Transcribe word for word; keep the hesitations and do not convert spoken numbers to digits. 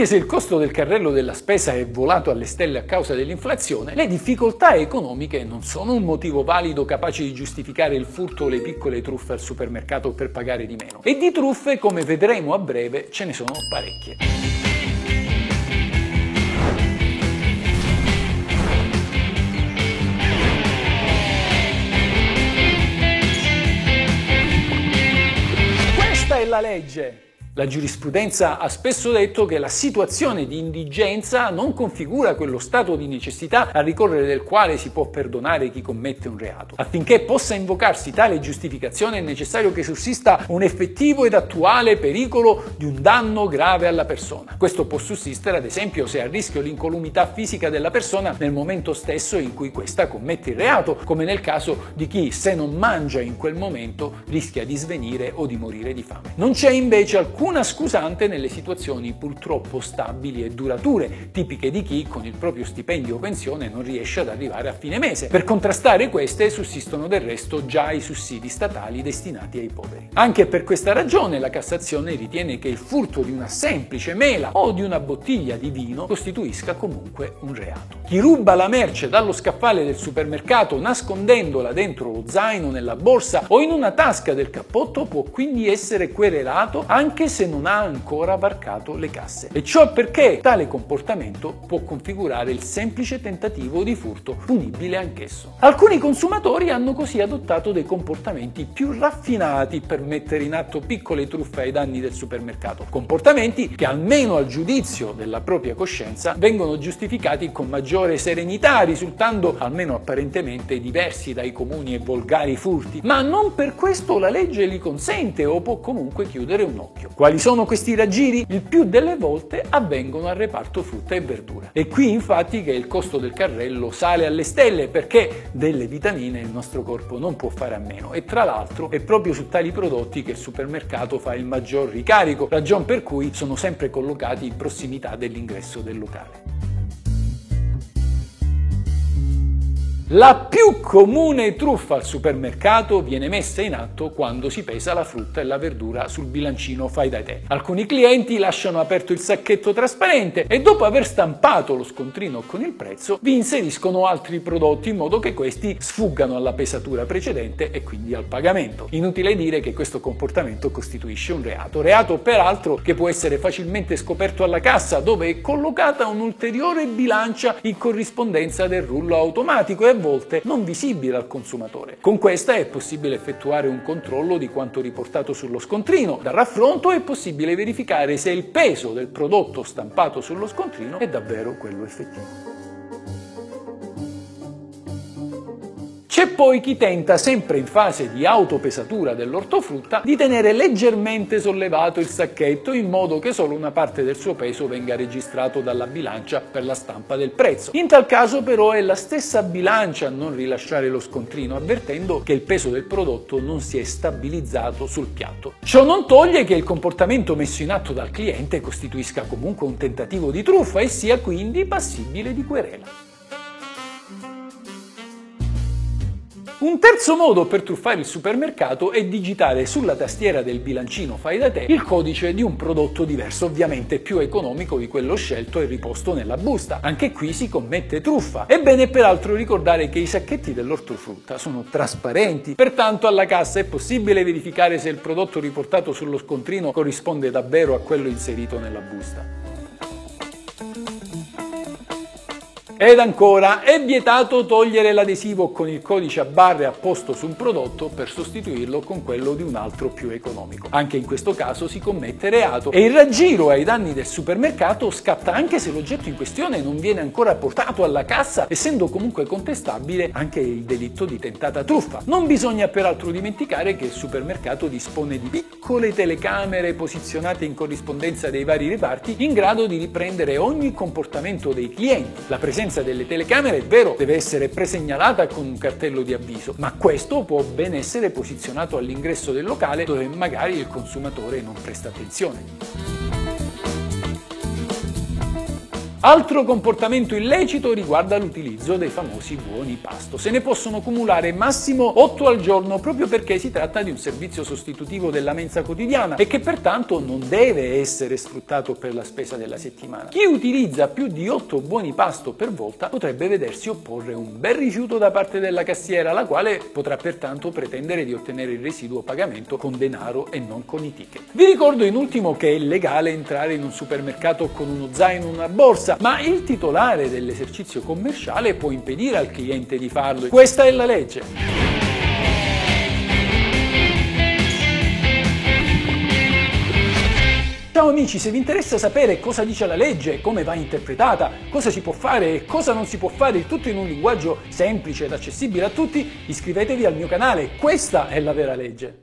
Anche se il costo del carrello della spesa è volato alle stelle a causa dell'inflazione, le difficoltà economiche non sono un motivo valido capace di giustificare il furto o le piccole truffe al supermercato per pagare di meno. E di truffe, come vedremo a breve, ce ne sono parecchie. La legge. La giurisprudenza ha spesso detto che la situazione di indigenza non configura quello stato di necessità a ricorrere del quale si può perdonare chi commette un reato. Affinché possa invocarsi tale giustificazione è necessario che sussista un effettivo ed attuale pericolo di un danno grave alla persona. Questo può sussistere ad esempio se è a rischio l'incolumità fisica della persona nel momento stesso in cui questa commette il reato, come nel caso di chi, se non mangia in quel momento, rischia di svenire o di morire di fame. Non c'è invece alcuna scusante nelle situazioni purtroppo stabili e durature, tipiche di chi con il proprio stipendio o pensione non riesce ad arrivare a fine mese. Per contrastare queste sussistono del resto già i sussidi statali destinati ai poveri. Anche per questa ragione la Cassazione ritiene che il furto di una semplice mela o di una bottiglia di vino costituisca comunque un reato. Chi ruba la merce dallo scaffale del supermercato nascondendola dentro lo zaino, nella borsa o in una tasca del cappotto può quindi essere querelato anche se non ha ancora varcato le casse, e ciò perché tale comportamento può configurare il semplice tentativo di furto, punibile anch'esso. Alcuni consumatori hanno così adottato dei comportamenti più raffinati per mettere in atto piccole truffe ai danni del supermercato, comportamenti che almeno al giudizio della propria coscienza vengono giustificati con maggiore serenità, risultando almeno apparentemente diversi dai comuni e volgari furti, ma non per questo la legge li consente o può comunque chiudere un occhio. Quali sono questi raggiri? Il più delle volte avvengono al reparto frutta e verdura. È qui infatti che il costo del carrello sale alle stelle, perché delle vitamine il nostro corpo non può fare a meno, e tra l'altro è proprio su tali prodotti che il supermercato fa il maggior ricarico, ragion per cui sono sempre collocati in prossimità dell'ingresso del locale. La più comune truffa al supermercato viene messa in atto quando si pesa la frutta e la verdura sul bilancino fai da te. Alcuni clienti lasciano aperto il sacchetto trasparente e dopo aver stampato lo scontrino con il prezzo vi inseriscono altri prodotti in modo che questi sfuggano alla pesatura precedente e quindi al pagamento. Inutile dire che questo comportamento costituisce un reato, reato peraltro che può essere facilmente scoperto alla cassa, dove è collocata un'ulteriore bilancia in corrispondenza del rullo automatico e a volte non visibile al consumatore. Con questa è possibile effettuare un controllo di quanto riportato sullo scontrino. Dal raffronto è possibile verificare se il peso del prodotto stampato sullo scontrino è davvero quello effettivo. C'è poi chi tenta, sempre in fase di autopesatura dell'ortofrutta, di tenere leggermente sollevato il sacchetto in modo che solo una parte del suo peso venga registrato dalla bilancia per la stampa del prezzo. In tal caso però è la stessa bilancia a non rilasciare lo scontrino, avvertendo che il peso del prodotto non si è stabilizzato sul piatto. Ciò non toglie che il comportamento messo in atto dal cliente costituisca comunque un tentativo di truffa e sia quindi passibile di querela. Un terzo modo per truffare il supermercato è digitare sulla tastiera del bilancino fai da te il codice di un prodotto diverso, ovviamente più economico di quello scelto e riposto nella busta. Anche qui si commette truffa. È bene peraltro ricordare che i sacchetti dell'ortofrutta sono trasparenti, pertanto alla cassa è possibile verificare se il prodotto riportato sullo scontrino corrisponde davvero a quello inserito nella busta. Ed ancora, è vietato togliere l'adesivo con il codice a barre apposto su un prodotto per sostituirlo con quello di un altro più economico. Anche in questo caso si commette reato e il raggiro ai danni del supermercato scatta anche se l'oggetto in questione non viene ancora portato alla cassa, essendo comunque contestabile anche il delitto di tentata truffa. Non bisogna peraltro dimenticare che il supermercato dispone di piccole telecamere posizionate in corrispondenza dei vari reparti in grado di riprendere ogni comportamento dei clienti. La presenza delle telecamere, è vero, deve essere presegnalata con un cartello di avviso, ma questo può ben essere posizionato all'ingresso del locale dove magari il consumatore non presta attenzione. Altro comportamento illecito riguarda l'utilizzo dei famosi buoni pasto. Se ne possono cumulare massimo otto al giorno, proprio perché si tratta di un servizio sostitutivo della mensa quotidiana e che pertanto non deve essere sfruttato per la spesa della settimana. Chi utilizza più di otto buoni pasto per volta potrebbe vedersi opporre un bel rifiuto da parte della cassiera, la quale potrà pertanto pretendere di ottenere il residuo pagamento con denaro e non con i ticket. Vi ricordo in ultimo che è illegale entrare in un supermercato con uno zaino o una borsa, ma il titolare dell'esercizio commerciale può impedire al cliente di farlo. Questa è la legge. Ciao amici, se vi interessa sapere cosa dice la legge, come va interpretata, cosa si può fare e cosa non si può fare, il tutto in un linguaggio semplice ed accessibile a tutti, iscrivetevi al mio canale. Questa è la vera legge.